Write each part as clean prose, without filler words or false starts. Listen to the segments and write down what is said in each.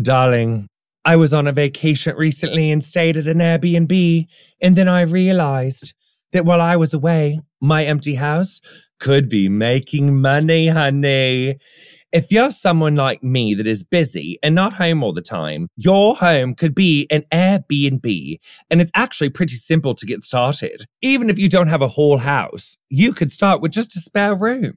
Darling, I was on a vacation recently and stayed at an Airbnb, and then I realized that while I was away, my empty house could be making money, honey. If you're someone like me that is busy and not home all the time, your home could be an Airbnb, and it's actually pretty simple to get started. Even if you don't have a whole house, you could start with just a spare room.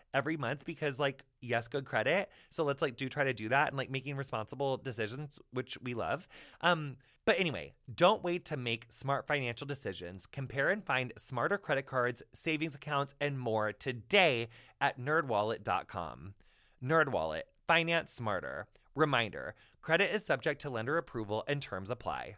every month because yes, good credit. So let's try to do that and making responsible decisions, which we love. But anyway, don't wait to make smart financial decisions. Compare and find smarter credit cards, savings accounts, and more today at nerdwallet.com. NerdWallet, finance smarter. Reminder, credit is subject to lender approval and terms apply.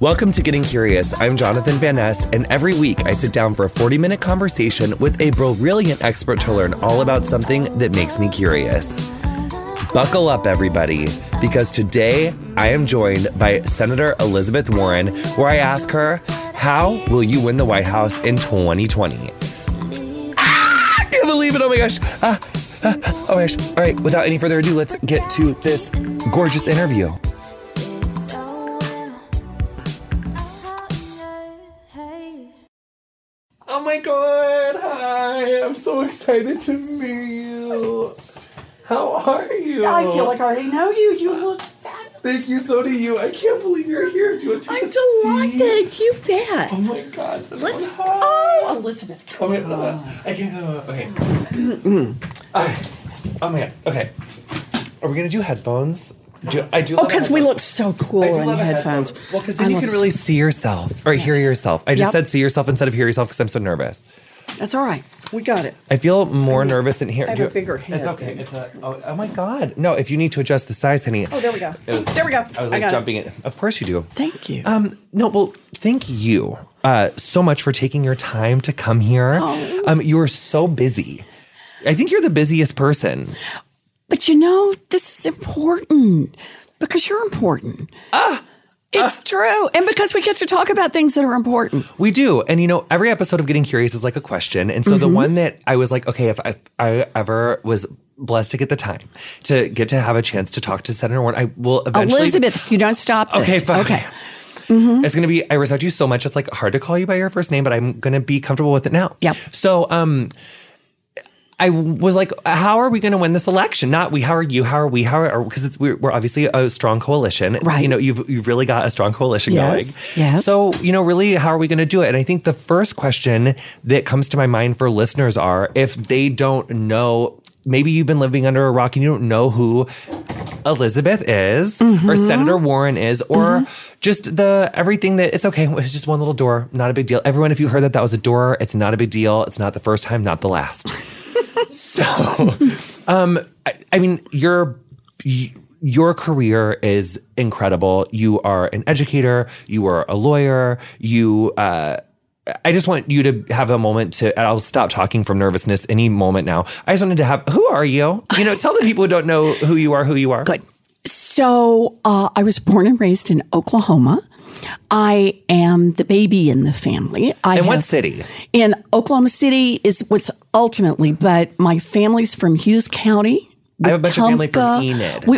Welcome to Getting Curious. I'm Jonathan Van Ness, and every week I sit down for a 40-minute conversation with a brilliant expert to learn all about something that makes me curious. Buckle up, everybody, because today I am joined by Senator Elizabeth Warren, where I ask her, how will you win the White House in 2020? Ah, I can't believe it. Oh, my gosh. Oh, my gosh. All right. Without any further ado, let's get to this gorgeous interview. Oh my God, hi, I'm so excited to meet you. How are you? I feel I already know you. You look fabulous. Thank you, so do you. I can't believe you're here. Do you want to take a seat? I'm delighted, you bet. Oh my God. Let's, Elizabeth, come on. I can't, okay. Oh my God, okay. Are we going to do headphones? I do because we look so cool in headphones. Well, because then you can really see yourself or hear yourself. I just said see yourself instead of hear yourself because I'm so nervous. That's all right. We got it. I feel more nervous than here. I have a bigger head. It's okay. It's oh my God. No, if you need to adjust the size, honey. Oh, there we go. There we go. I was jumping it. Of course you do. Thank you. No, well, thank you so much for taking your time to come here. You are so busy. I think you're the busiest person. But you know, this is important because you're important. It's true. And because we get to talk about things that are important. We do. And, you know, every episode of Getting Curious is like a question. And so the one that I was like, okay, if I ever was blessed to get the time to get to have a chance to talk to Senator Warren, I will eventually. Elizabeth, you don't stop this. Okay, fine. Okay. It's going to be, I respect you so much. It's like hard to call you by your first name, but I'm going to be comfortable with it now. Yep. So, I was like, how are we going to win this election? Not we, how are you, how are we, how are, because we're obviously a strong coalition. Right. You know, you've really got a strong coalition going. Yes. So, you know, really, how are we going to do it? And I think the first question that comes to my mind for listeners are, if they don't know, maybe you've been living under a rock and you don't know who Elizabeth is or Senator Warren is or just the everything that it's okay. It's just one little door, not a big deal. Everyone, if you heard that that was a door, it's not a big deal. It's not the first time, not the last. So, I mean, your career is incredible. You are an educator. You are a lawyer. You, I just want you to have a moment to, and I'll stop talking from nervousness any moment now. I just wanted to have, who are you? You know, tell the people who don't know who you are, who you are. Good. So, I was born and raised in Oklahoma. I am the baby in the family. In what city? In Oklahoma City is what's ultimately, but my family's from Hughes County. I have a bunch of family from Enid.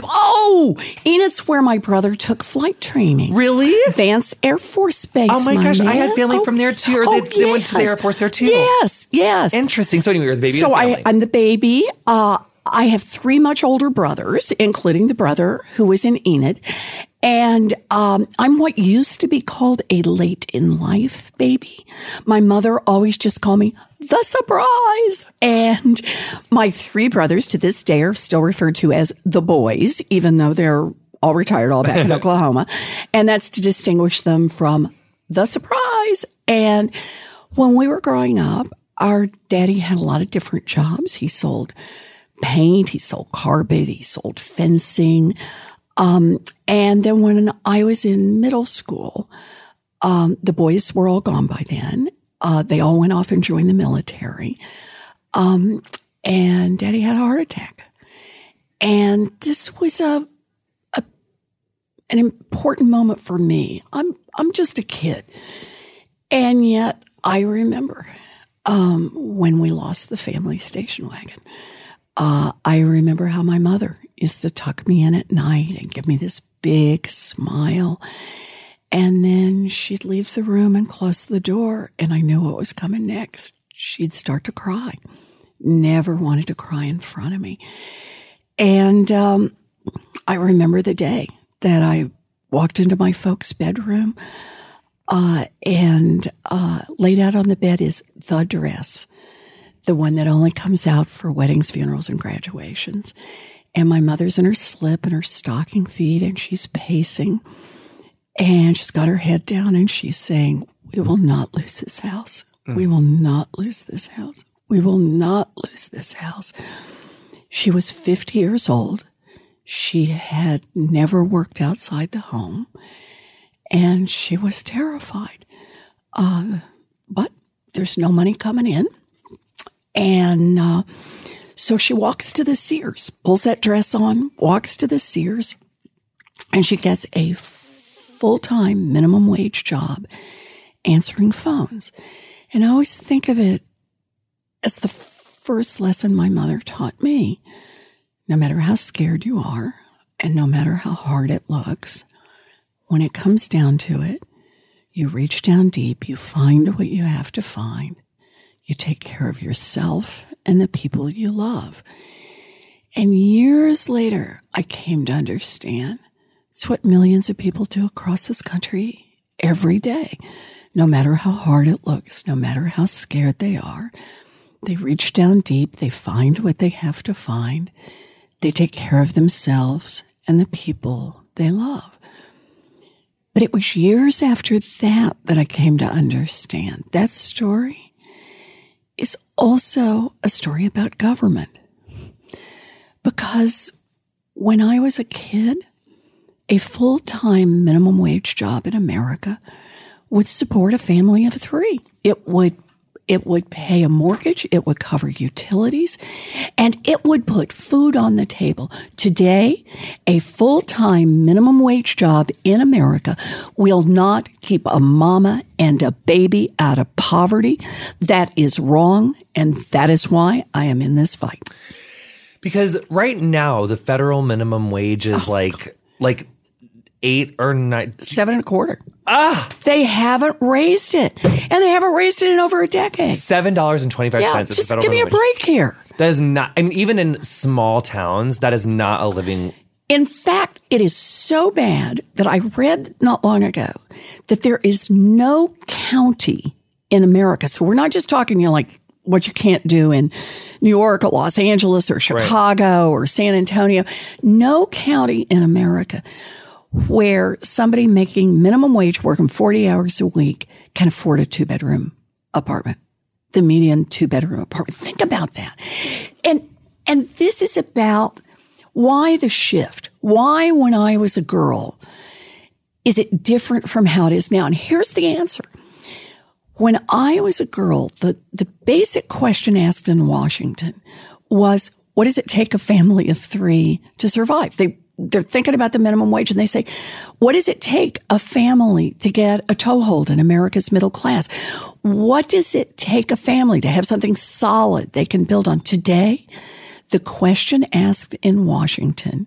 Enid's where my brother took flight training. Really? Vance Air Force Base. Oh my gosh, man. I had family from there too. Or they went to the Air Force there too. Yes, yes. Interesting. So anyway, you're the baby. So I'm the baby. I have three much older brothers, including the brother who was in Enid. And I'm what used to be called a late in life baby. My mother always just called me the surprise. And my three brothers to this day are still referred to as the boys, even though they're all retired, all back in Oklahoma. And that's to distinguish them from the surprise. And when we were growing up, our daddy had a lot of different jobs. He sold paint, he sold carpet, he sold fencing. And then when I was in middle school, the boys were all gone by then. They all went off and joined the military. And Daddy had a heart attack. And this was an important moment for me. I'm just a kid. And yet I remember when we lost the family station wagon. I remember how my mother used to tuck me in at night and give me this big smile. And then she'd leave the room and close the door, and I knew what was coming next. She'd start to cry. Never wanted to cry in front of me. And I remember the day that I walked into my folks' bedroom and laid out on the bed is the dress, the one that only comes out for weddings, funerals, and graduations. And my mother's in her slip and her stocking feet, and she's pacing. And she's got her head down, and she's saying, we will not lose this house. We will not lose this house. We will not lose this house. She was 50 years old. She had never worked outside the home, and she was terrified. But there's no money coming in. And so she walks to the Sears, pulls that dress on, walks to the Sears, and she gets a full-time minimum wage job answering phones. And I always think of it as the first lesson my mother taught me. No matter how scared you are, and no matter how hard it looks, when it comes down to it, you reach down deep, you find what you have to find. You take care of yourself and the people you love. And years later, I came to understand it's what millions of people do across this country every day. No matter how hard it looks, no matter how scared they are, they reach down deep, they find what they have to find, they take care of themselves and the people they love. But it was years after that I came to understand that story is also a story about government. Because when I was a kid, a full-time minimum wage job in America would support a family of three. It would It would pay a mortgage. It would cover utilities. And it would put food on the table. Today, a full-time minimum wage job in America will not keep a mama and a baby out of poverty. That is wrong. And that is why I am in this fight. Because right now, the federal minimum wage is like 8 or 9. 7 and a quarter. Ah! They haven't raised it. And they haven't raised it in over a decade. $7.25 is the federal minimum wage. Just give me a break here. That is not, I mean, even in small towns, that is not a living. In fact, it is so bad that I read not long ago that there is no county in America. So we're not just talking, you know, like, what you can't do in New York or Los Angeles or Chicago or San Antonio. No county in America where somebody making minimum wage working 40 hours a week can afford a 2-bedroom apartment, the median 2-bedroom apartment. Think about that. And this is about why the shift, why when I was a girl, is it different from how it is now? And here's the answer. When I was a girl, the basic question asked in Washington was, what does it take a family of 3 to survive? They're thinking about the minimum wage, and they say, what does it take a family to get a toehold in America's middle class? What does it take a family to have something solid they can build on? Today, the question asked in Washington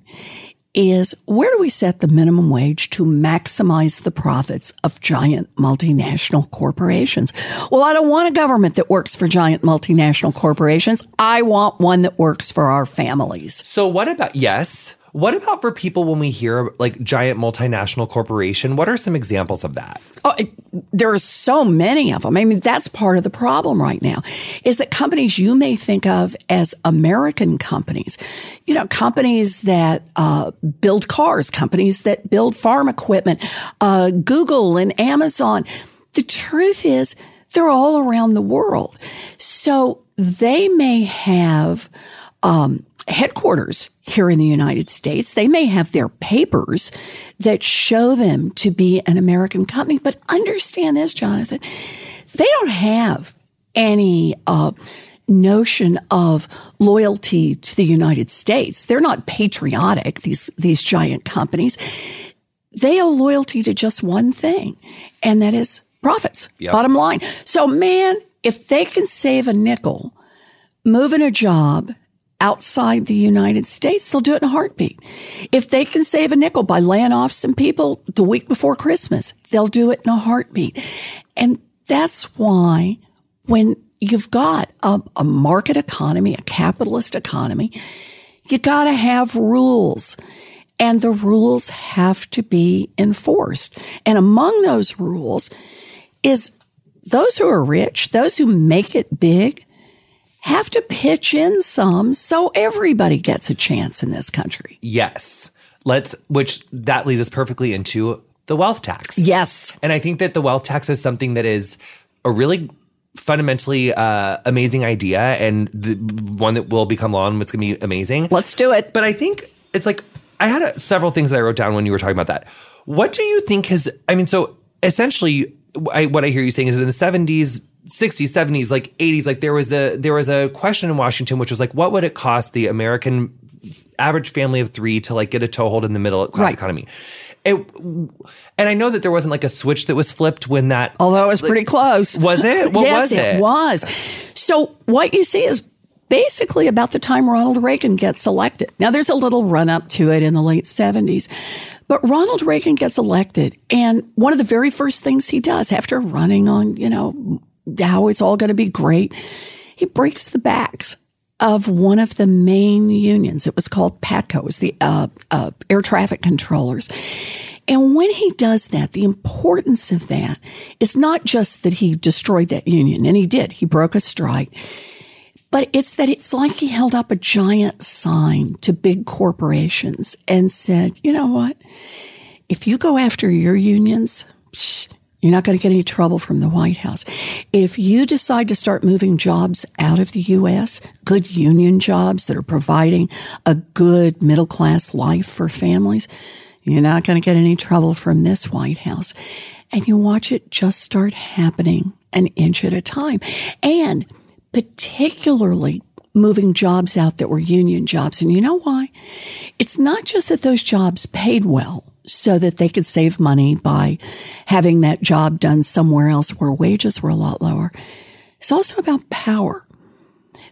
is, where do we set the minimum wage to maximize the profits of giant multinational corporations? Well, I don't want a government that works for giant multinational corporations. I want one that works for our families. So what about, yes, what about for people when we hear like giant multinational corporation? What are some examples of that? Oh, there are so many of them. I mean, that's part of the problem right now is that companies you may think of as American companies, you know, companies that build cars, companies that build farm equipment, Google and Amazon. The truth is they're all around the world. So they may have headquarters here in the United States. They may have their papers that show them to be an American company. But understand this, Jonathan, they don't have any notion of loyalty to the United States. They're not patriotic, these giant companies. They owe loyalty to just one thing, and that is profits, bottom line. So, man, if they can save a nickel, moving a job outside the United States, they'll do it in a heartbeat. If they can save a nickel by laying off some people the week before Christmas, they'll do it in a heartbeat. And that's why when you've got a market economy, a capitalist economy, you got to have rules. And the rules have to be enforced. And among those rules is those who are rich, those who make it big, have to pitch in some so everybody gets a chance in this country. Yes. Which that leads us perfectly into the wealth tax. Yes. And I think that the wealth tax is something that is a really fundamentally amazing idea and one that will become law and it's going to be amazing. Let's do it. But I think it's like I had several things that I wrote down when you were talking about that. What do you think has – I mean, so essentially what I hear you saying is that in the 70s, 60s, 70s, like 80s, like there was a question in Washington, which was like, what would it cost the American average family of 3 to like get a toehold in the middle class economy? And I know that there wasn't like a switch that was flipped when that. Although it was like, pretty close. Was it? What yes, was it? Yes, it was. So what you see is basically about the time Ronald Reagan gets elected. Now there's a little run up to it in the late 70s. But Ronald Reagan gets elected. And one of the very first things he does after running on, you know, how it's all going to be great. He breaks the backs of one of the main unions. It was called PATCO. It was the air traffic controllers. And when he does that, the importance of that is not just that he destroyed that union, and he did. He broke a strike. But it's that it's like he held up a giant sign to big corporations and said, you know what? If you go after your unions, you're not going to get any trouble from the White House. If you decide to start moving jobs out of the U.S., good union jobs that are providing a good middle-class life for families, you're not going to get any trouble from this White House. And you watch it just start happening an inch at a time. And particularly moving jobs out that were union jobs. And you know why? It's not just that those jobs paid well so that they could save money by having that job done somewhere else where wages were a lot lower. It's also about power.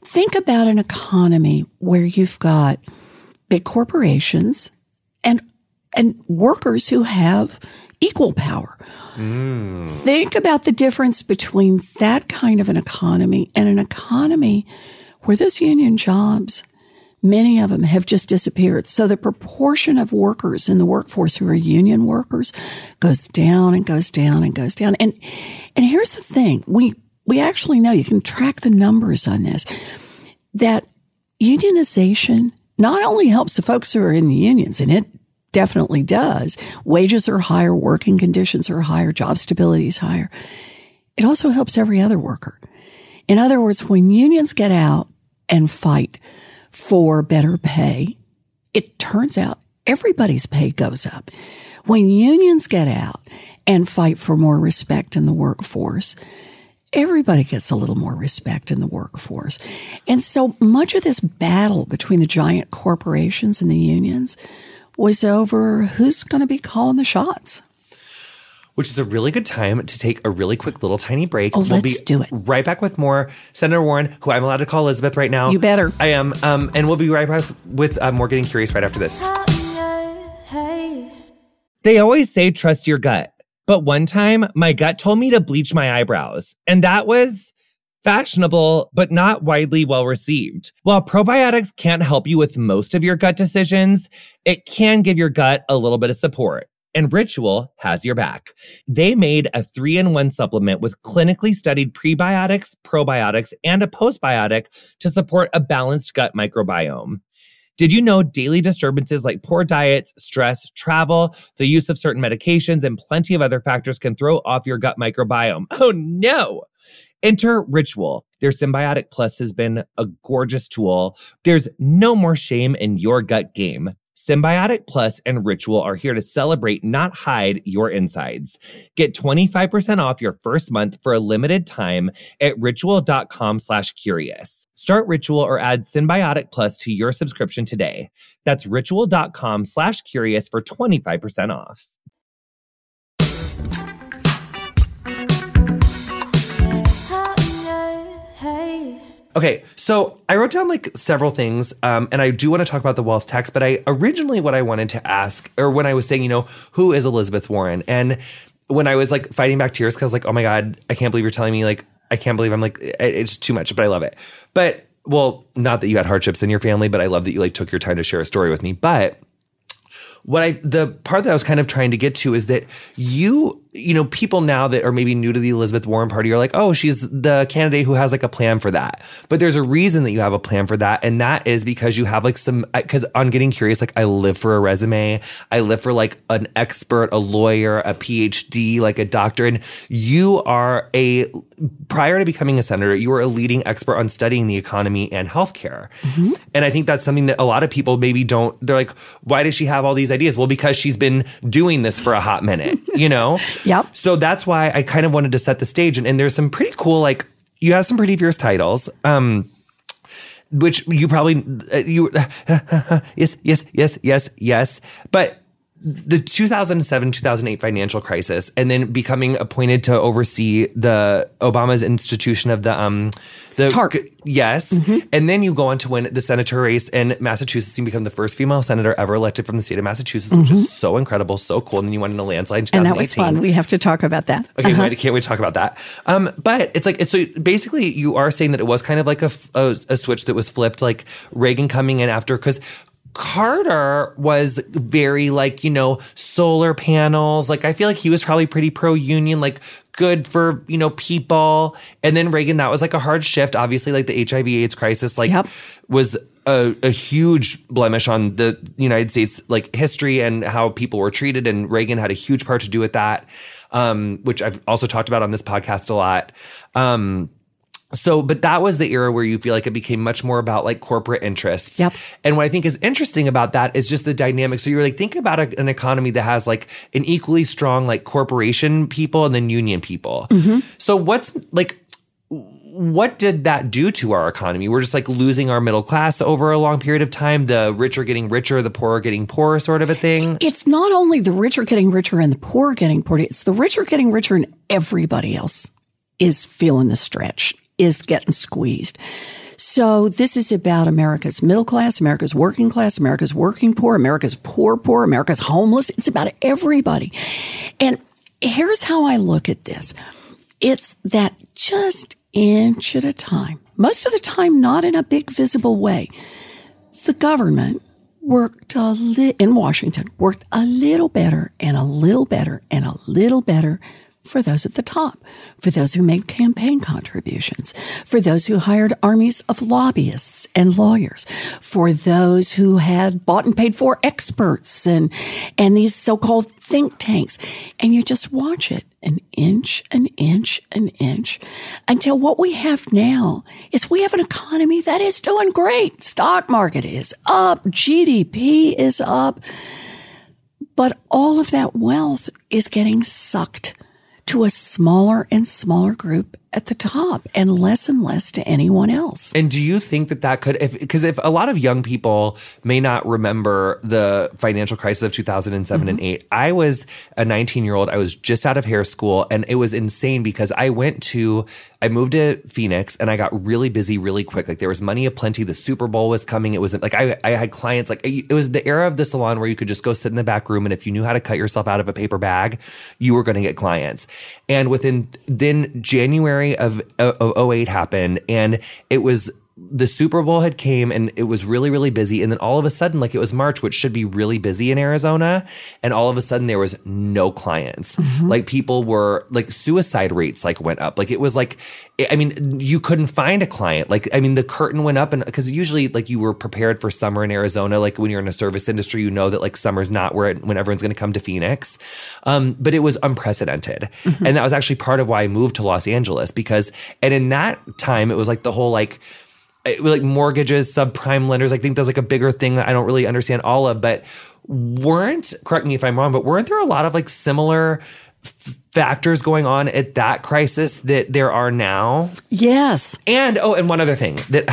Think about an economy where you've got big corporations and workers who have equal power. Mm. Think about the difference between that kind of an economy and an economy where those union jobs, many of them have just disappeared. So the proportion of workers in the workforce who are union workers goes down and goes down and goes down. And here's the thing. We actually know, you can track the numbers on this, that unionization not only helps the folks who are in the unions, and it definitely does. Wages are higher, working conditions are higher, job stability is higher. It also helps every other worker. In other words, when unions get out and fight for better pay, it turns out everybody's pay goes up. When unions get out and fight for more respect in the workforce, everybody gets a little more respect in the workforce. And so much of this battle between the giant corporations and the unions was over who's going to be calling the shots. Which is a really good time to take a really quick little tiny break. Oh, we'll do it. Right back with more Senator Warren, who I'm allowed to call Elizabeth right now. You better. I am. And we'll be right back with more Getting Curious right after this. They always say trust your gut. But one time, my gut told me to bleach my eyebrows, and that was fashionable, but not widely well-received. While probiotics can't help you with most of your gut decisions, it can give your gut a little bit of support. And Ritual has your back. They made a 3-in-1 supplement with clinically studied prebiotics, probiotics, and a postbiotic to support a balanced gut microbiome. Did you know daily disturbances like poor diets, stress, travel, the use of certain medications, and plenty of other factors can throw off your gut microbiome? Oh, no. Enter Ritual. Their Symbiotic Plus has been a gorgeous tool. There's no more shame in your gut game. Symbiotic Plus and Ritual are here to celebrate, not hide, your insides. Get 25% off your first month for a limited time at ritual.com/curious. Start Ritual or add Symbiotic Plus to your subscription today. That's ritual.com/curious for 25% off. Okay, so I wrote down like several things, and I do want to talk about the wealth tax, but originally what I wanted to ask, or when I was saying, who is Elizabeth Warren? And when I was like fighting back tears, because oh my God, I can't believe you're telling me, I can't believe I'm it's too much, but I love it. But, well, not that you had hardships in your family, but I love that you took your time to share a story with me. But the part that I was kind of trying to get to is that you people now that are maybe new to the Elizabeth Warren party are like, oh, she's the candidate who has a plan for that. But there's a reason that you have a plan for that. And that is because you have because on Getting Curious, I live for a resume. I live for an expert, a lawyer, a PhD, a doctor. And you are prior to becoming a senator, you were a leading expert on studying the economy and healthcare. Mm-hmm. And I think that's something that a lot of people maybe don't, they're like, why does she have all these ideas? Well, because she's been doing this for a hot minute, Yep. So that's why I kind of wanted to set the stage. And there's some pretty cool, you have some pretty fierce titles, which you probably, yes. But the 2007-2008 financial crisis, and then becoming appointed to oversee the Obama's institution of the TARP. Yes. Mm-hmm. And then you go on to win the senator race in Massachusetts. You become the first female senator ever elected from the state of Massachusetts, mm-hmm. which is so incredible, so cool. And then you won in a landslide in 2018. And that was fun. We have to talk about that. Okay, I can't wait to talk about that. But it's so basically you are saying that it was kind of a switch that was flipped, Reagan coming in after, because Carter was very solar panels. I feel he was probably pretty pro-union, good for, people. And then Reagan, that was a hard shift. Obviously, the HIV/AIDS crisis, yep. was a huge blemish on the United States, history and how people were treated. And Reagan had a huge part to do with that, which I've also talked about on this podcast a lot. So, but that was the era where you feel like it became much more about like corporate interests. Yep. And what I think is interesting about that is just the dynamic. So you're like, think about an economy that has like an equally strong like corporation people and then union people. Mm-hmm. So what's like, what did that do to our economy? We're just like losing our middle class over a long period of time. The rich are getting richer, the poor are getting poorer, sort of a thing. It's not only the rich are getting richer and the poor are getting poorer. It's the rich are getting richer and everybody else is feeling the stretch, is getting squeezed. So this is about America's middle class, America's working poor, America's poor, America's homeless. It's about everybody. And here's how I look at this. It's that just inch at a time, most of the time not in a big visible way, the government worked in Washington, worked a little better and a little better and a little better for those at the top, for those who made campaign contributions, for those who hired armies of lobbyists and lawyers, for those who had bought and paid for experts and these so-called think tanks. And you just watch it an inch, an inch, an inch, until what we have now is we have an economy that is doing great. Stock market is up. GDP is up. But all of that wealth is getting sucked to a smaller and smaller group at the top and less to anyone else. And do you think that that could, because if a lot of young people may not remember the financial crisis of 2007 mm-hmm. and 8, I was a 19-year-old. I was just out of hair school, and it was insane because I moved to Phoenix and I got really busy really quick. Like there was money aplenty. The Super Bowl was coming. It was like I had clients. Like it was the era of the salon where you could just go sit in the back room, and if you knew how to cut yourself out of a paper bag, you were going to get clients. And then January of 08 happened, and it was the Super Bowl had came, and it was really, really busy. And then all of a sudden, like it was March, which should be really busy in Arizona. And all of a sudden there was no clients. Mm-hmm. Like people were like suicide rates like went up. Like it was like, I mean, you couldn't find a client. Like, I mean, the curtain went up, and because usually like you were prepared for summer in Arizona. Like when you're in a service industry, you know that like summer's not when everyone's going to come to Phoenix. But it was unprecedented. Mm-hmm. And that was actually part of why I moved to Los Angeles because in that time it was like the whole like mortgages, subprime lenders. I think that's like a bigger thing that I don't really understand all of, but correct me if I'm wrong, but weren't there a lot of like similar factors going on at that crisis that there are now? Yes. And one other thing that,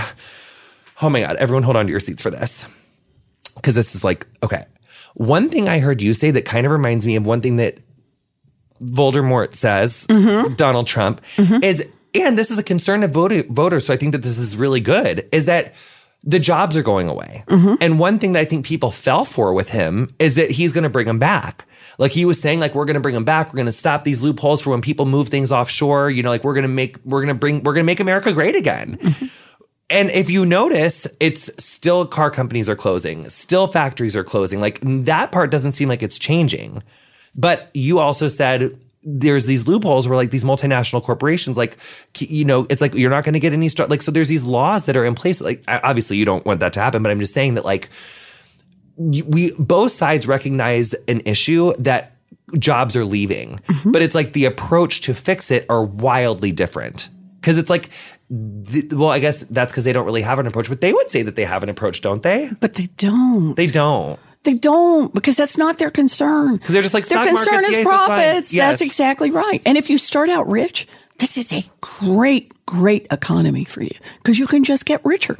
oh my God, everyone hold on to your seats for this. Because this is like, okay. One thing I heard you say that kind of reminds me of one thing that Voldemort says, mm-hmm. Donald Trump, mm-hmm. is, and this is a concern of voters, so I think that this is really good, is that the jobs are going away. Mm-hmm. And one thing that I think people fell for with him is that he's going to bring them back. Like he was saying, like, we're going to bring them back. We're going to stop these loopholes for when people move things offshore. You know, like we're going to make America great again. Mm-hmm. And if you notice, it's still car companies are closing, still factories are closing. Like that part doesn't seem like it's changing. But you also said there's these loopholes where like these multinational corporations, like, you know, it's like, you're not going to get any like, so there's these laws that are in place. Like, obviously you don't want that to happen, but I'm just saying that like we, both sides recognize an issue that jobs are leaving, mm-hmm. but it's like the approach to fix it are wildly different. Cause it's like, well, I guess that's cause they don't really have an approach, but they would say that they have an approach, don't they? But they don't. They don't, because that's not their concern. Because they're just like, their concern is profits. Yes. That's exactly right. And if you start out rich, this is a great, great economy for you because you can just get richer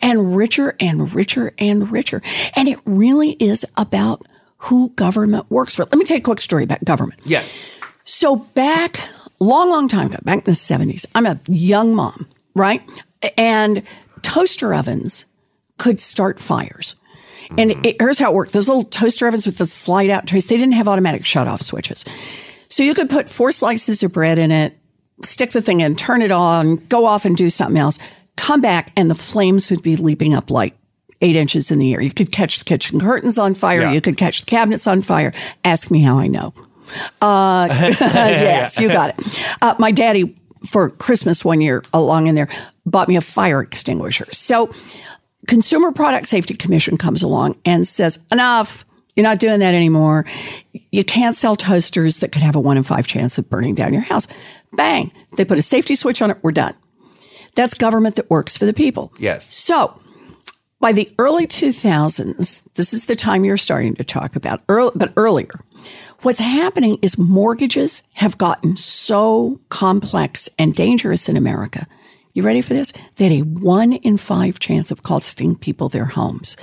and richer and richer and richer. And it really is about who government works for. Let me tell you a quick story about government. Yes. So back long time ago, back in the 70s, I'm a young mom, right? And toaster ovens could start fires. And here's how it worked. Those little toaster ovens with the slide-out trays, they didn't have automatic shut-off switches. So you could put 4 slices of bread in it, stick the thing in, turn it on, go off and do something else, come back, and the flames would be leaping up like 8 inches in the air. You could catch the kitchen curtains on fire. Yeah. You could catch the cabinets on fire. Ask me how I know. Yes, you got it. My daddy, for Christmas one year along in there, bought me a fire extinguisher. So Consumer Product Safety Commission comes along and says, enough, you're not doing that anymore. You can't sell toasters that could have a 1 in 5 chance of burning down your house. Bang, they put a safety switch on it, we're done. That's government that works for the people. Yes. So by the early 2000s, this is the time you're starting to talk about, but earlier, what's happening is mortgages have gotten so complex and dangerous in America. You ready for this? They had a 1 in 5 chance of costing people their homes.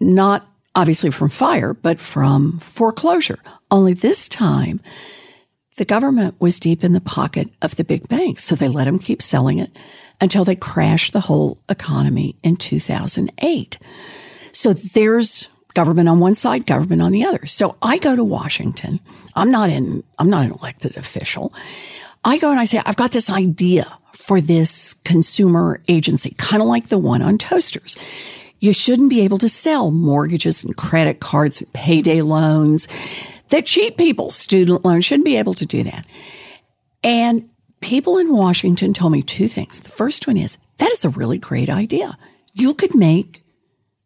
Not obviously from fire, but from foreclosure. Only this time, the government was deep in the pocket of the big banks, so they let them keep selling it until they crashed the whole economy in 2008. So there's government on one side, government on the other. So I go to Washington. I'm not an elected official. I go and I say, I've got this idea for this consumer agency, kind of like the one on toasters. You shouldn't be able to sell mortgages and credit cards and payday loans that cheat people. Student loans shouldn't be able to do that. And people in Washington told me two things. The first one is, that is a really great idea. You could make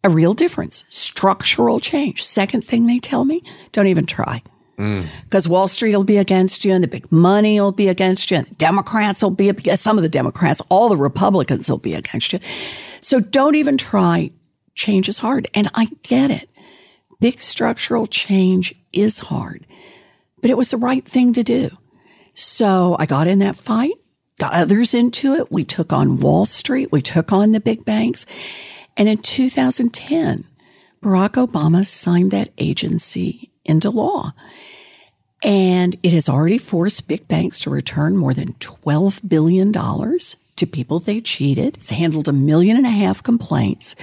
a real difference, structural change. Second thing they tell me, don't even try. Because Wall Street will be against you, and the big money will be against you, and the Democrats will be, some of the Democrats, all the Republicans will be against you. So don't even try. Change is hard. And I get it. Big structural change is hard, but it was the right thing to do. So I got in that fight, got others into it. We took on Wall Street. We took on the big banks. And in 2010, Barack Obama signed that agency into law. And it has already forced big banks to return more than $12 billion to people they cheated. It's handled 1.5 million complaints.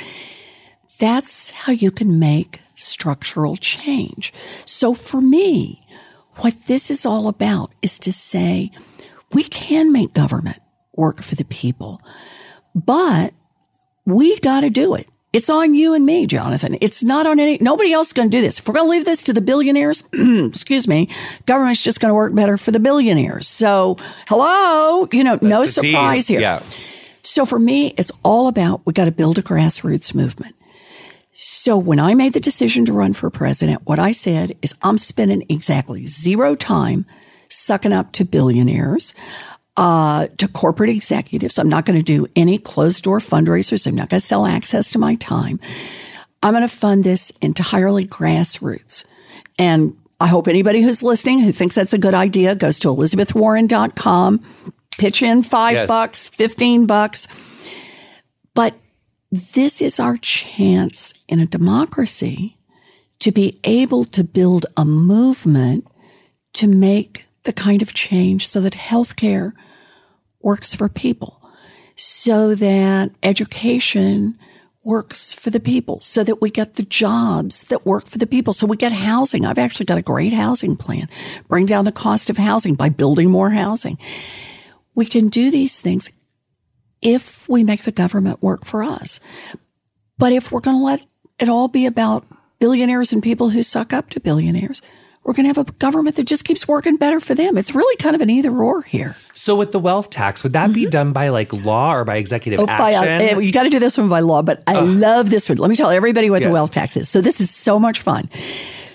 That's how you can make structural change. So for me, what this is all about is to say, we can make government work for the people, but we got to do it. It's on you and me, Jonathan. It's not on nobody else going to do this. If we're going to leave this to the billionaires, excuse me, government's just going to work better for the billionaires. So, hello, no surprise here. Yeah. So for me, it's all about, we got to build a grassroots movement. So when I made the decision to run for president, what I said is, I'm spending exactly zero time sucking up to billionaires. To corporate executives. I'm not going to do any closed-door fundraisers. I'm not going to sell access to my time. I'm going to fund this entirely grassroots. And I hope anybody who's listening who thinks that's a good idea goes to elizabethwarren.com, pitch in $5, $15. But this is our chance in a democracy to be able to build a movement to make the kind of change so that healthcare works for people, so that education works for the people, so that we get the jobs that work for the people, so we get housing. I've actually got a great housing plan. Bring down the cost of housing by building more housing. We can do these things if we make the government work for us. But if we're going to let it all be about billionaires and people who suck up to billionaires, we're going to have a government that just keeps working better for them. It's really kind of an either or here. So with the wealth tax, would that be done by law or by executive action? You got to do this one by law, but I love this one. Let me tell everybody what the wealth tax is. So this is so much fun.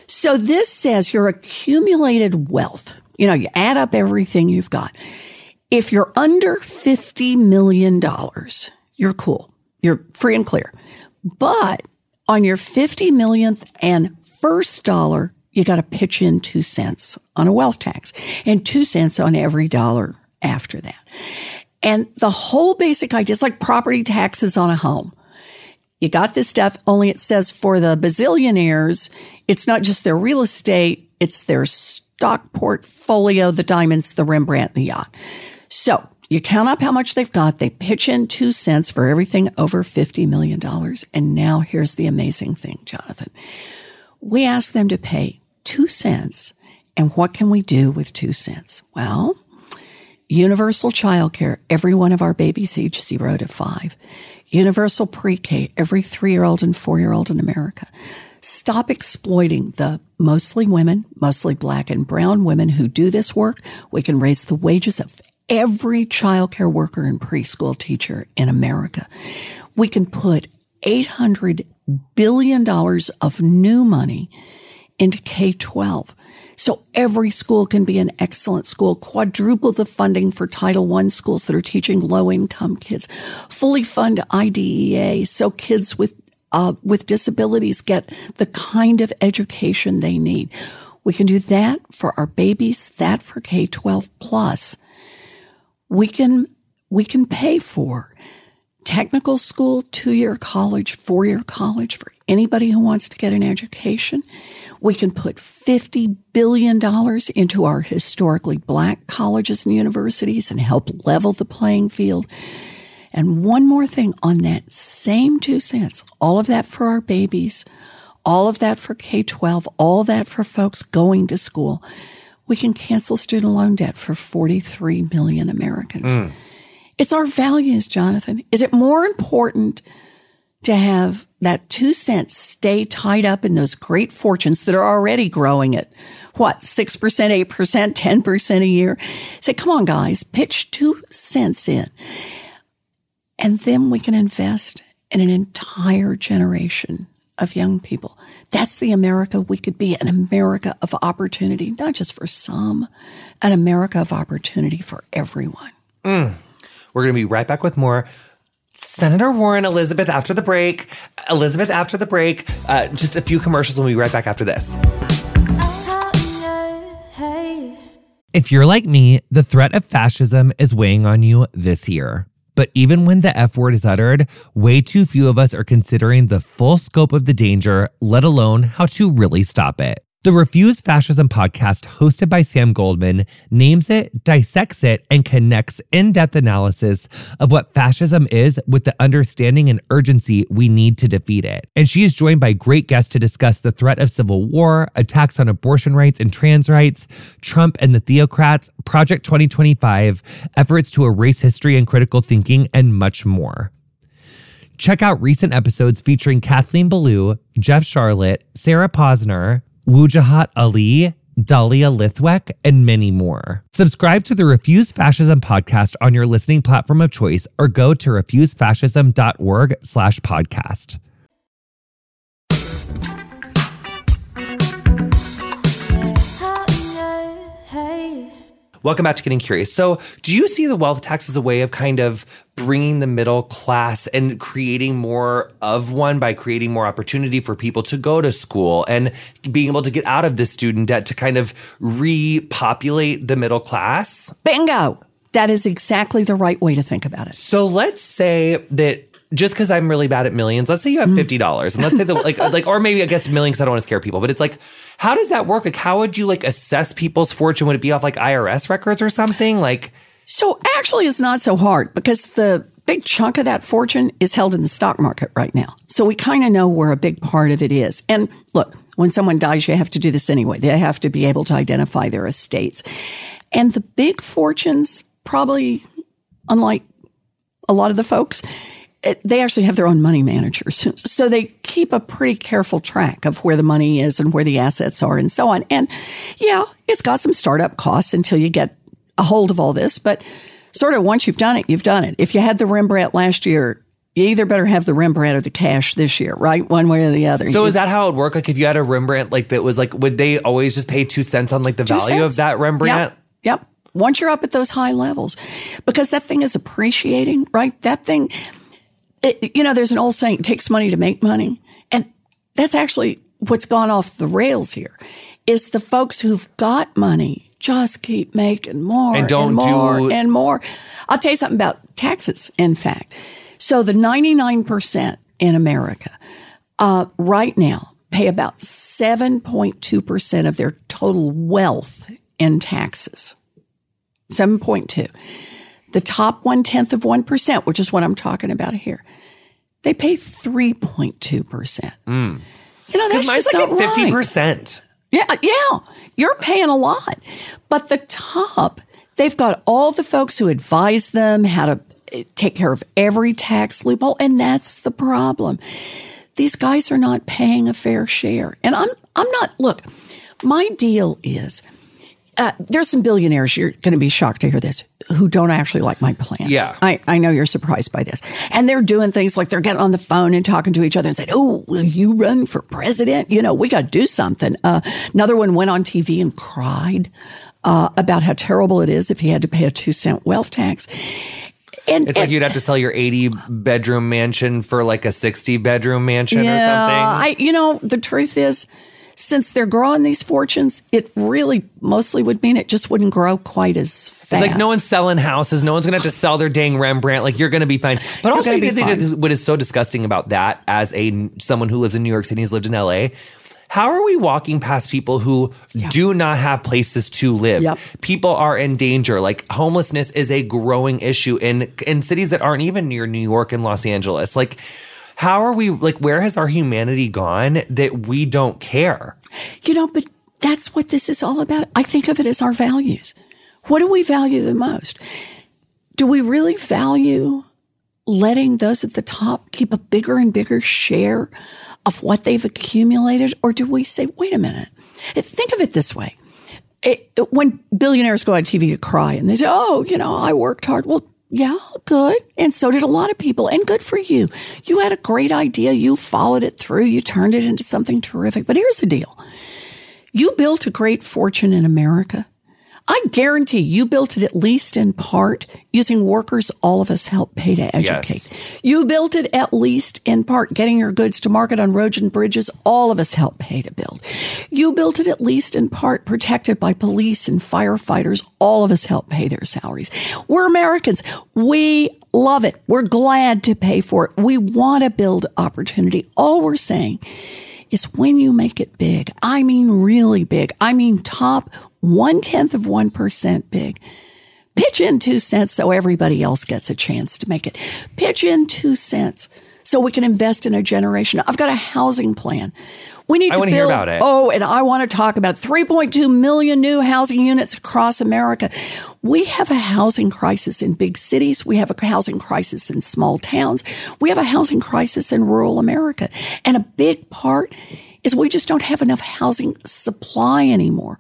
So this says your accumulated wealth, you add up everything you've got. If you're under $50 million, you're cool. You're free and clear. But on your 50 millionth and first dollar, you got to pitch in 2 cents on a wealth tax and 2 cents on every dollar after that. And the whole basic idea is like property taxes on a home. You got this stuff, only it says for the bazillionaires, it's not just their real estate, it's their stock portfolio, the diamonds, the Rembrandt, and the yacht. So you count up how much they've got. They pitch in 2 cents for everything over $50 million. And now here's the amazing thing, Jonathan. We ask them to pay 2 cents. And what can we do with 2 cents? Well, universal childcare, every one of our babies age 0 to 5. Universal pre-K, every 3-year-old and 4-year-old in America. Stop exploiting the mostly women, mostly black and brown women who do this work. We can raise the wages of every childcare worker and preschool teacher in America. We can put $800 billion of new money into K-12 So every school can be an excellent school. Quadruple the funding for Title I schools that are teaching low-income kids. Fully fund IDEA so kids with disabilities get the kind of education they need. We can do that for our babies, that for K-12 plus. We can pay for technical school, 2-year college, 4-year college for anybody who wants to get an education. We can put $50 billion into our historically black colleges and universities and help level the playing field. And one more thing on that same 2 cents, all of that for our babies, all of that for K-12, all that for folks going to school. We can cancel student loan debt for 43 million Americans. Mm. It's our values, Jonathan. Is it more important to have that 2 cents stay tied up in those great fortunes that are already growing at, 6%, 8%, 10% a year? Say, come on, guys, pitch 2 cents in. And then we can invest in an entire generation of young people. That's the America we could be, an America of opportunity, not just for some, an America of opportunity for everyone. Mm. We're going to be right back with more Senator Warren, Elizabeth after the break. Elizabeth after the break. Just a few commercials. We'll be right back after this. If you're like me, the threat of fascism is weighing on you this year. But even when the F word is uttered, way too few of us are considering the full scope of the danger, let alone how to really stop it. The Refuse Fascism podcast, hosted by Sam Goldman, names it, dissects it, and connects in-depth analysis of what fascism is with the understanding and urgency we need to defeat it. And she is joined by great guests to discuss the threat of civil war, attacks on abortion rights and trans rights, Trump and the theocrats, Project 2025, efforts to erase history and critical thinking, and much more. Check out recent episodes featuring Kathleen Ballou, Jeff Charlotte, Sarah Posner, Wujahat Ali, Dahlia Lithwick, and many more. Subscribe to the Refuse Fascism podcast on your listening platform of choice or go to refusefascism.org/podcast. Welcome back to Getting Curious. So do you see the wealth tax as a way of kind of bringing the middle class and creating more of one by creating more opportunity for people to go to school and being able to get out of this student debt to kind of repopulate the middle class? Bingo! That is exactly the right way to think about it. So let's say that just because I'm really bad at millions, let's say you have $50, and let's say the or maybe I guess millions, because I don't want to scare people, but it's like, how does that work? Like, how would you assess people's fortune? Would it be off IRS records or something? So actually, it's not so hard because the big chunk of that fortune is held in the stock market right now. So we kind of know where a big part of it is. And look, when someone dies, you have to do this anyway. They have to be able to identify their estates, and the big fortunes, probably unlike a lot of the folks, they actually have their own money managers. So they keep a pretty careful track of where the money is and where the assets are and so on. And yeah, it's got some startup costs until you get a hold of all this. But sort of once you've done it, you've done it. If you had the Rembrandt last year, you either better have the Rembrandt or the cash this year, right? One way or the other. So is that how it would work? If you had a Rembrandt that was would they always just pay 2 cents on the value of that Rembrandt? Yep. Once you're up at those high levels, because that thing is appreciating, right? That thing... there's an old saying, it takes money to make money. And that's actually what's gone off the rails here, is the folks who've got money just keep making more and more. I'll tell you something about taxes, in fact. So the 99% in America right now pay about 7.2% of their total wealth in taxes. 7.2%. The top 0.1%, which is what I'm talking about here, they pay 3.2%. Mm. That's just not right. 50%. Yeah, you're paying a lot. But the top, they've got all the folks who advise them how to take care of every tax loophole, and that's the problem. These guys are not paying a fair share, and I'm not. Look, my deal is. There's some billionaires, you're going to be shocked to hear this, who don't actually like my plan. Yeah. I know you're surprised by this. And they're doing things like they're getting on the phone and talking to each other and saying, oh, will you run for president? You know, we got to do something. Another one went on TV and cried about how terrible it is if he had to pay a 2-cent wealth tax. And, it's like you'd have to sell your 80-bedroom mansion for like a 60-bedroom mansion or something. The truth is, since they're growing these fortunes, it really mostly would mean it just wouldn't grow quite as fast. It's like no one's selling houses. No one's going to have to sell their dang Rembrandt. Like, you're going to be fine. But also, I think what is so disgusting about that, as someone who lives in New York City and has lived in L.A., how are we walking past people who do not have places to live? Yep. People are in danger. Like, homelessness is a growing issue in cities that aren't even near New York and Los Angeles. Like, how are we, like, where has our humanity gone that we don't care? But that's what this is all about. I think of it as our values. What do we value the most? Do we really value letting those at the top keep a bigger and bigger share of what they've accumulated? Or do we say, wait a minute, think of it this way. When billionaires go on TV to cry and they say, oh, I worked hard. Well, yeah, good. And so did a lot of people. And good for you. You had a great idea. You followed it through. You turned it into something terrific. But here's the deal. You built a great fortune in America. I guarantee you built it at least in part using workers all of us help pay to educate. Yes. You built it at least in part getting your goods to market on roads and bridges all of us help pay to build. You built it at least in part protected by police and firefighters. All of us help pay their salaries. We're Americans. We love it. We're glad to pay for it. We want to build opportunity. All we're saying is when you make it big, I mean really big, I mean top 0.1% big. Pitch in 2 cents so everybody else gets a chance to make it. Pitch in 2 cents so we can invest in a generation. I've got a housing plan. We need to hear about it. Oh, and I want to talk about 3.2 million new housing units across America. We have a housing crisis in big cities. We have a housing crisis in small towns. We have a housing crisis in rural America. And a big part is we just don't have enough housing supply anymore.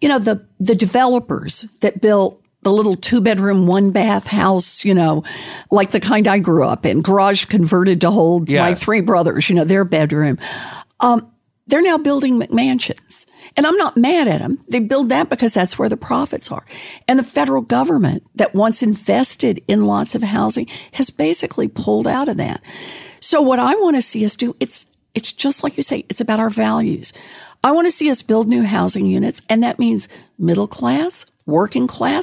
The developers that built the little 2-bedroom, 1-bath house, like the kind I grew up in, garage converted to hold my three brothers, their bedroom. They're now building McMansions. And I'm not mad at them. They build that because that's where the profits are. And the federal government that once invested in lots of housing has basically pulled out of that. So what I want to see us do, it's just like you say, it's about our values. I want to see us build new housing units, and that means middle class, working poor.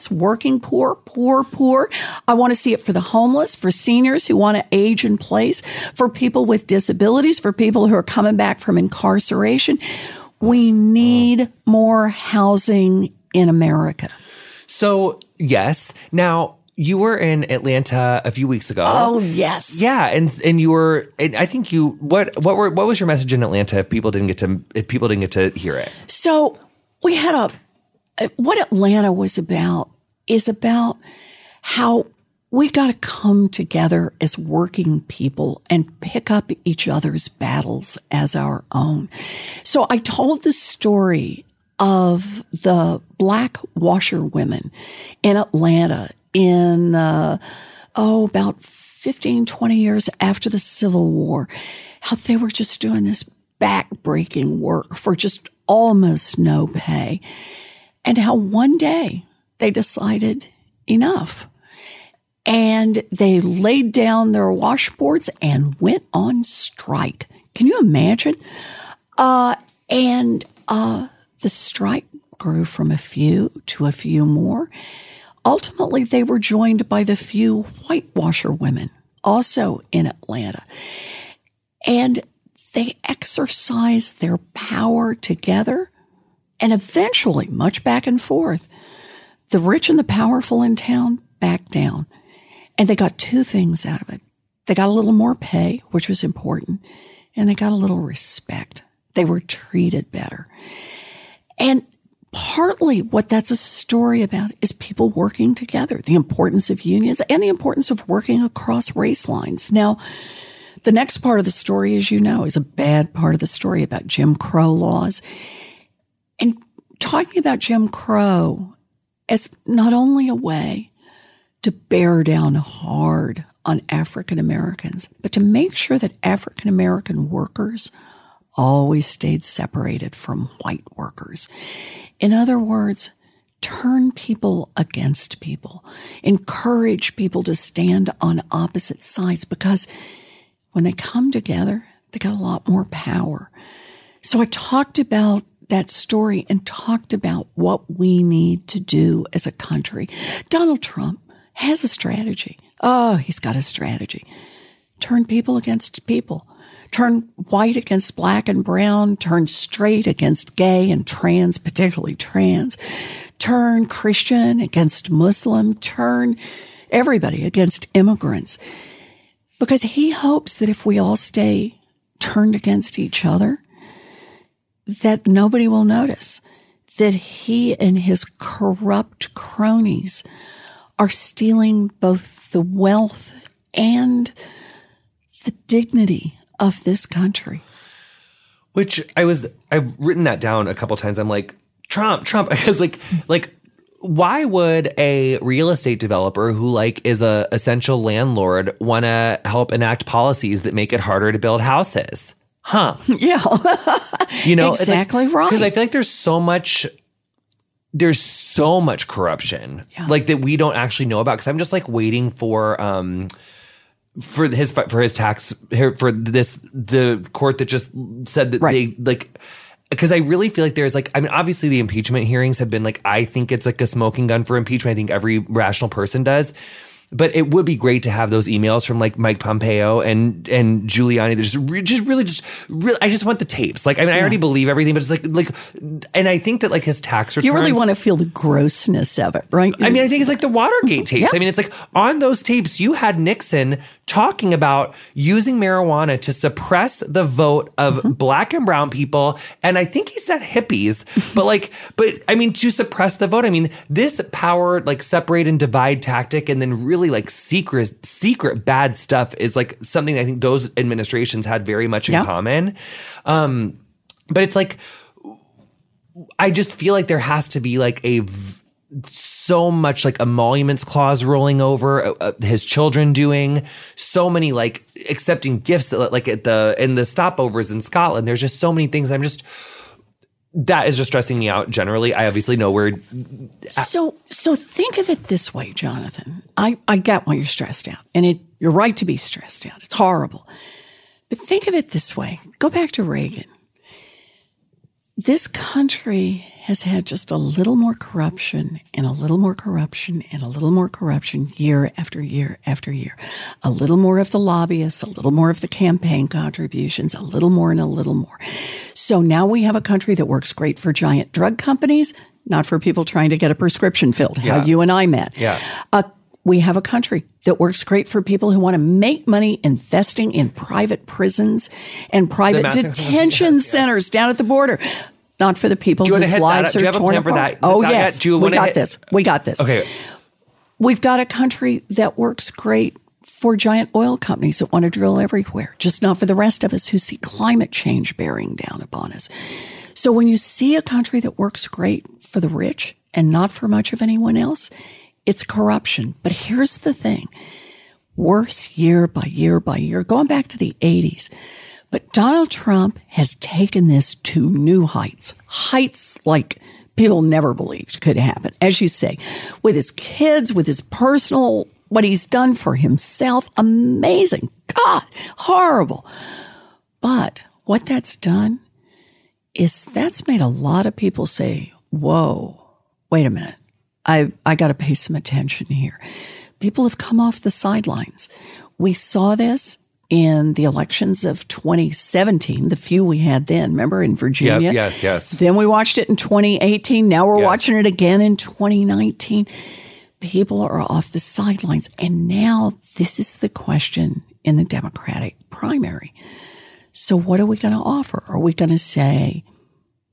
I want to see it for the homeless, for seniors who want to age in place, for people with disabilities, for people who are coming back from incarceration. We need more housing in America. So, yes. Now, you were in Atlanta a few weeks ago. Oh, yes. Yeah, and you were, and I think you, what was your message in Atlanta if people didn't get to hear it? So we had what Atlanta was about is about how we got to come together as working people and pick up each other's battles as our own. So I told the story of the Black washerwomen in Atlanta in, about 15, 20 years after the Civil War, how they were just doing this back-breaking work for just almost no pay, and how one day they decided enough. And they laid down their washboards and went on strike. Can you imagine? And the strike grew from a few to a few more. Ultimately, they were joined by the few white washerwomen, also in Atlanta. And they exercised their power together. And eventually, much back and forth, the rich and the powerful in town backed down. And they got two things out of it. They got a little more pay, which was important, and they got a little respect. They were treated better. And partly what that's a story about is people working together, the importance of unions and the importance of working across race lines. Now, the next part of the story, as you know, is a bad part of the story about Jim Crow laws. And talking about Jim Crow as not only a way to bear down hard on African Americans, but to make sure that African American workers always stayed separated from white workers. In other words, turn people against people, encourage people to stand on opposite sides, because when they come together, they got a lot more power. So I talked about that story and talked about what we need to do as a country. Donald Trump has a strategy. Oh, he's got a strategy. Turn people against people. Turn white against black and brown. Turn straight against gay and trans, particularly trans. Turn Christian against Muslim. Turn everybody against immigrants. Because he hopes that if we all stay turned against each other, that nobody will notice that he and his corrupt cronies are stealing both the wealth and the dignity of this country. Which I've written that down a couple times. I'm like, Trump. I was like, why would a real estate developer who is a essential landlord want to help enact policies that make it harder to build houses? Huh? Yeah. Exactly right. Because I feel like there's so much corruption, yeah, that we don't actually know about. Because I'm just waiting for the court that just said that, right, they because I really feel obviously the impeachment hearings have been I think it's a smoking gun for impeachment. I think every rational person does. But it would be great to have those emails from Mike Pompeo and Giuliani. That just really, I just want the tapes. I already believe everything, but and I think that his tax returns. You really want to feel the grossness of it, right? I mean, I think it's the Watergate tapes. Yep. I mean, it's on those tapes, you had Nixon talking about using marijuana to suppress the vote of black and brown people. And I think he said hippies, but I mean, to suppress the vote. I mean, this power, separate and divide tactic, and then really secret bad stuff is something I think those administrations had very much in common. But it's I just feel there has to be so much emoluments clause rolling over, his children doing so many accepting gifts that, in the stopovers in Scotland. There's just so many things. That is just stressing me out generally. I obviously know we're... So think of it this way, Jonathan. I get why you're stressed out. And you're right to be stressed out. It's horrible. But think of it this way. Go back to Reagan. This country has had just a little more corruption and a little more corruption and a little more corruption year after year after year. A little more of the lobbyists, a little more of the campaign contributions, a little more and a little more. So now we have a country that works great for giant drug companies, not for people trying to get a prescription filled, how you and I met. Yeah. We have a country that works great for people who want to make money investing in private prisons and private detention centers down at the border. Not for the people whose lives are torn apart. Oh, yes. We got this. Okay. We've got a country that works great for giant oil companies that want to drill everywhere, just not for the rest of us who see climate change bearing down upon us. So when you see a country that works great for the rich and not for much of anyone else, it's corruption. But here's the thing. Worse year by year by year, going back to the 80s. But Donald Trump has taken this to new heights, people never believed could happen. As you say, with his kids, with his personal, what he's done for himself, amazing. God, horrible. But what that's done is that's made a lot of people say, whoa, wait a minute. I got to pay some attention here. People have come off the sidelines. We saw this in the elections of 2017, the few we had then, remember, in Virginia? Yep, yes. Then we watched it in 2018. Now we're watching it again in 2019. People are off the sidelines. And now this is the question in the Democratic primary. So what are we going to offer? Are we going to say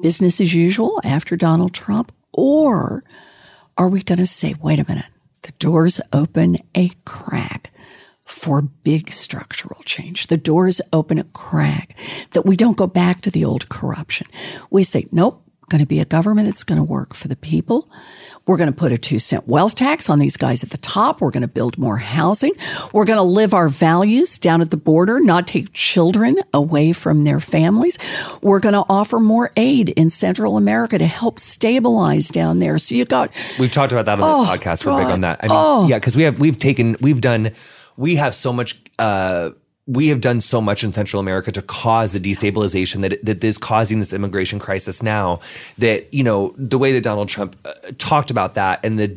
business as usual after Donald Trump? Or are we going to say, wait a minute, the doors open a crack for big structural change. The doors open a crack that we don't go back to the old corruption. We say, nope, going to be a government that's going to work for the people. We're going to put a 2-cent wealth tax on these guys at the top. We're going to build more housing. We're going to live our values down at the border, not take children away from their families. We're going to offer more aid in Central America to help stabilize down there. So you got... We've talked about that on this podcast. God. We're big on that. I mean, yeah, because we have done so much in Central America to cause the destabilization that is causing this immigration crisis now, that, you know, the way that Donald Trump talked about that and the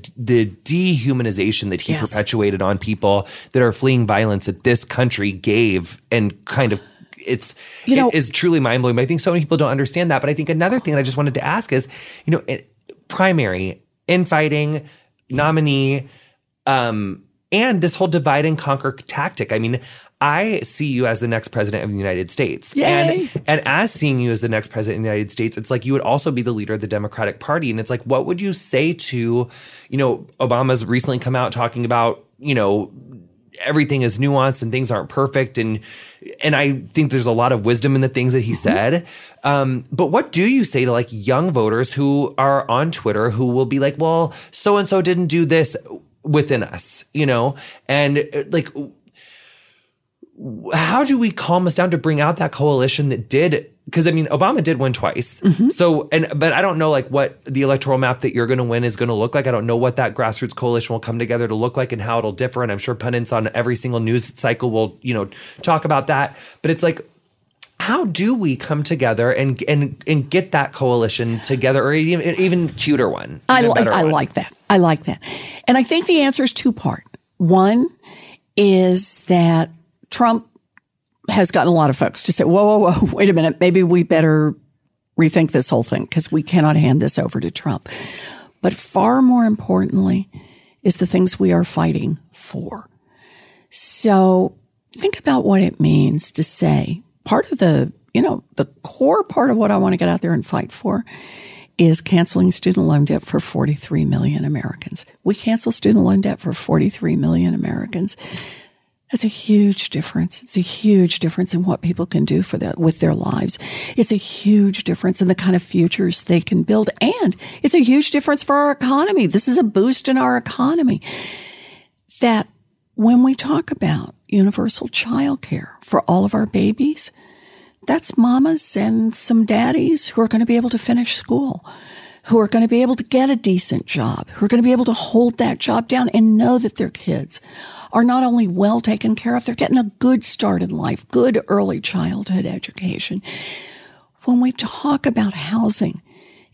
dehumanization that he yes. perpetuated on people that are fleeing violence that this country gave, and kind of it is truly mind-blowing. But I think so many people don't understand that. But I think another thing I just wanted to ask is, you know, primary, infighting, nominee, and this whole divide and conquer tactic. I mean, I see you as the next president of the United States. Yay. And as seeing you as the next president of the United States, it's like you would also be the leader of the Democratic Party. And it's like, what would you say to, you know, Obama's recently come out talking about, you know, everything is nuanced and things aren't perfect. And I think there's a lot of wisdom in the things that he said. But what do you say to like young voters who are on Twitter who will be like, well, so-and-so didn't do this within us, you know? And like... how do we calm us down to bring out that coalition that did? Because I mean, Obama did win twice. Mm-hmm. But I don't know like what the electoral map that you're going to win is going to look like. I don't know what that grassroots coalition will come together to look like and how it'll differ. And I'm sure pundits on every single news cycle will, you know, talk about that. But it's like, how do we come together and get that coalition together, or even cuter one? I like that. I like that, and I think the answer is two-part. One is that Trump has gotten a lot of folks to say, whoa, wait a minute. Maybe we better rethink this whole thing because we cannot hand this over to Trump. But far more importantly is the things we are fighting for. So think about what it means to say part of the, you know, the core part of what I want to get out there and fight for is canceling student loan debt for 43 million Americans. We cancel student loan debt for 43 million Americans. That's a huge difference. It's a huge difference in what people can do for that with their lives. It's a huge difference in the kind of futures they can build. And it's a huge difference for our economy. This is a boost in our economy. That when we talk about universal childcare for all of our babies, that's mamas and some daddies who are going to be able to finish school, who are going to be able to get a decent job, who are going to be able to hold that job down and know that their kids are not only well taken care of, they're getting a good start in life, good early childhood education. When we talk about housing,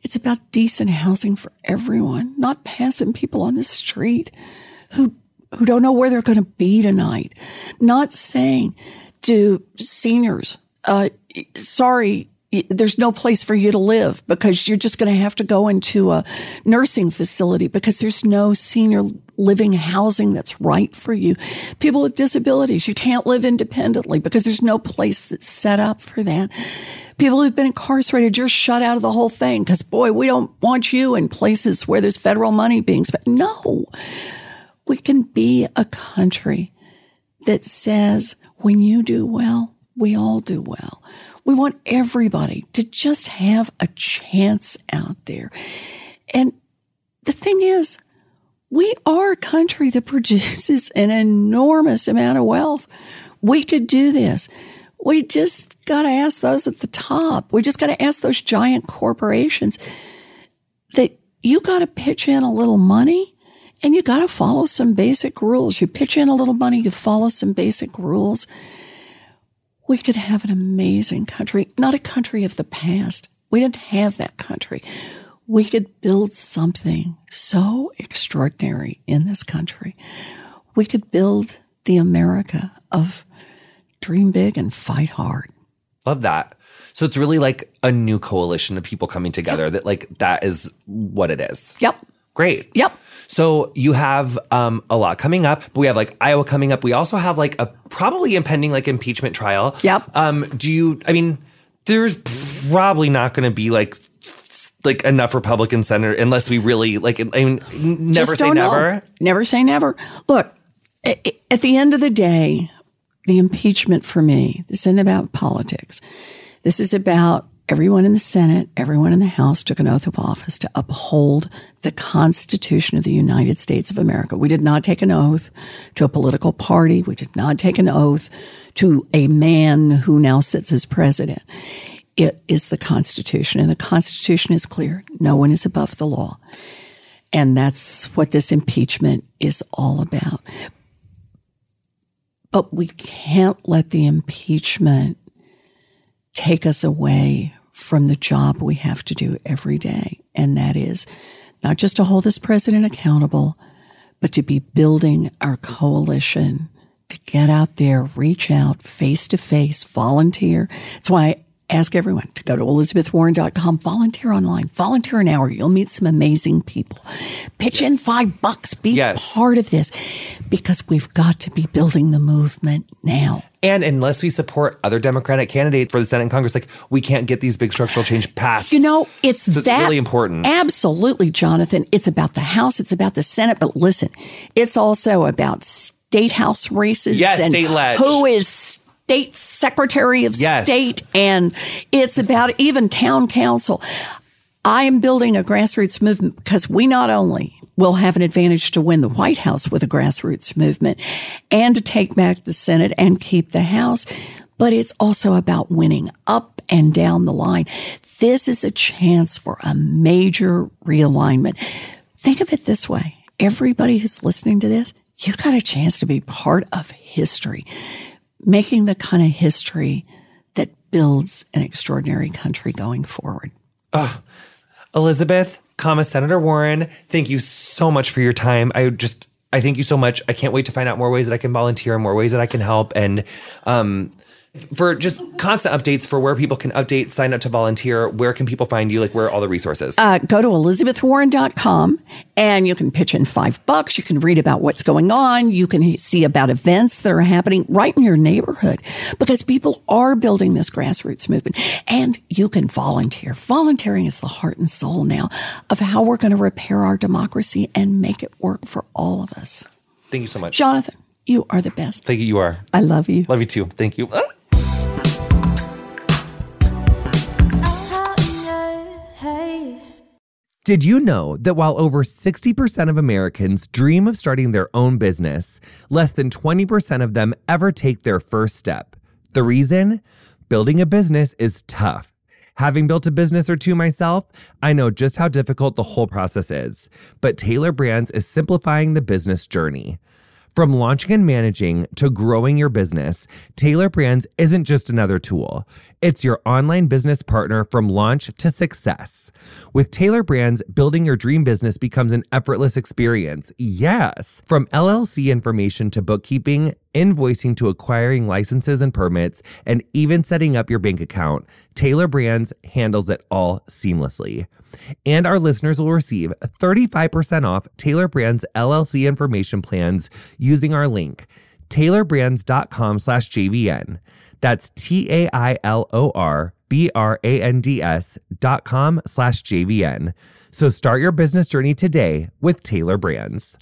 it's about decent housing for everyone, not passing people on the street who don't know where they're going to be tonight, not saying to seniors, sorry, there's no place for you to live because you're just going to have to go into a nursing facility because there's no senior living housing that's right for you. People with disabilities, you can't live independently because there's no place that's set up for that. People who've been incarcerated, you're shut out of the whole thing because, boy, we don't want you in places where there's federal money being spent. No, we can be a country that says when you do well, we all do well. We want everybody to just have a chance out there. And the thing is, we are a country that produces an enormous amount of wealth. We could do this. We just got to ask those at the top. We just got to ask those giant corporations that you got to pitch in a little money and you got to follow some basic rules. You pitch in a little money, you follow some basic rules. We could have an amazing country, not a country of the past. We didn't have that country. We could build something so extraordinary in this country. We could build the America of dream big and fight hard. Love that. So it's really like a new coalition of people coming together. Yep. That is what it is. Yep. Great. Yep. So you have a lot coming up, but we have Iowa coming up. We also have a probably impending impeachment trial. Yep. There's probably not going to be enough Republican senator unless we really never say never. Know. Never say never. Look, at the end of the day, the impeachment for me, this isn't about politics. This is about everyone in the Senate, everyone in the House took an oath of office to uphold the Constitution of the United States of America. We did not take an oath to a political party. We did not take an oath to a man who now sits as president. It is the Constitution, and the Constitution is clear. No one is above the law. And that's what this impeachment is all about. But we can't let the impeachment take us away from the job we have to do every day. And that is not just to hold this president accountable, but to be building our coalition to get out there, reach out, face-to-face, volunteer. That's why I ask everyone to go to elizabethwarren.com, volunteer online, volunteer an hour. You'll meet some amazing people. Pitch in $5, be part of this, because we've got to be building the movement now. And unless we support other Democratic candidates for the Senate and Congress, like, we can't get these big structural change passed. You know, it's really important. Absolutely, Jonathan. It's about the House. It's about the Senate. But listen, it's also about state house races. Yes, and state ledge. Who is State Secretary of State, and it's about even town council. I am building a grassroots movement, because we not only will have an advantage to win the White House with a grassroots movement and to take back the Senate and keep the House, but it's also about winning up and down the line. This is a chance for a major realignment. Think of it this way. Everybody who's listening to this, you've got a chance to be part of history, making the kind of history that builds an extraordinary country going forward. Elizabeth, Senator Warren, thank you so much for your time. I thank you so much. I can't wait to find out more ways that I can volunteer and more ways that I can help. And for just constant updates for where people can update, sign up to volunteer, where can people find you? Like, where are all the resources? Go to elizabethwarren.com, and you can pitch in $5. You can read about what's going on. You can see about events that are happening right in your neighborhood, because people are building this grassroots movement, and you can volunteer. Volunteering is the heart and soul now of how we're going to repair our democracy and make it work for all of us. Thank you so much. Jonathan, you are the best. Thank you. You are. I love you. Love you too. Thank you. Did you know that while over 60% of Americans dream of starting their own business, less than 20% of them ever take their first step? The reason? Building a business is tough. Having built a business or two myself, I know just how difficult the whole process is. But Taylor Brands is simplifying the business journey. From launching and managing to growing your business, Taylor Brands isn't just another tool. It's your online business partner from launch to success. With Taylor Brands, building your dream business becomes an effortless experience. Yes. From LLC information to bookkeeping, invoicing to acquiring licenses and permits, and even setting up your bank account, Taylor Brands handles it all seamlessly. And our listeners will receive 35% off Taylor Brands LLC information plans using our link, taylorbrands.com/JVN. That's TAILORBRANDS.com/JVN. So start your business journey today with Taylor Brands.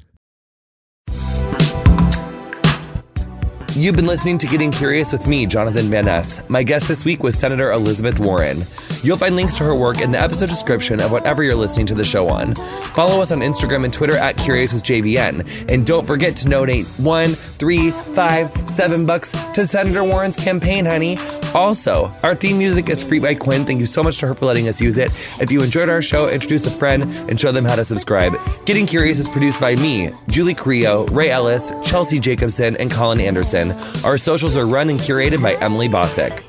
You've been listening to Getting Curious with me, Jonathan Van Ness. My guest this week was Senator Elizabeth Warren. You'll find links to her work in the episode description of whatever you're listening to the show on. Follow us on Instagram and Twitter at CuriousWithJVN. And don't forget to donate $1, $3, $5, $7 to Senator Warren's campaign, honey. Also, our theme music is free by Quiñ. Thank you so much to her for letting us use it. If you enjoyed our show, introduce a friend and show them how to subscribe. Getting Curious is produced by me, Julie Carrillo, Ray Ellis, Chelsea Jacobson, and Colin Anderson. Our socials are run and curated by Emily Bosick.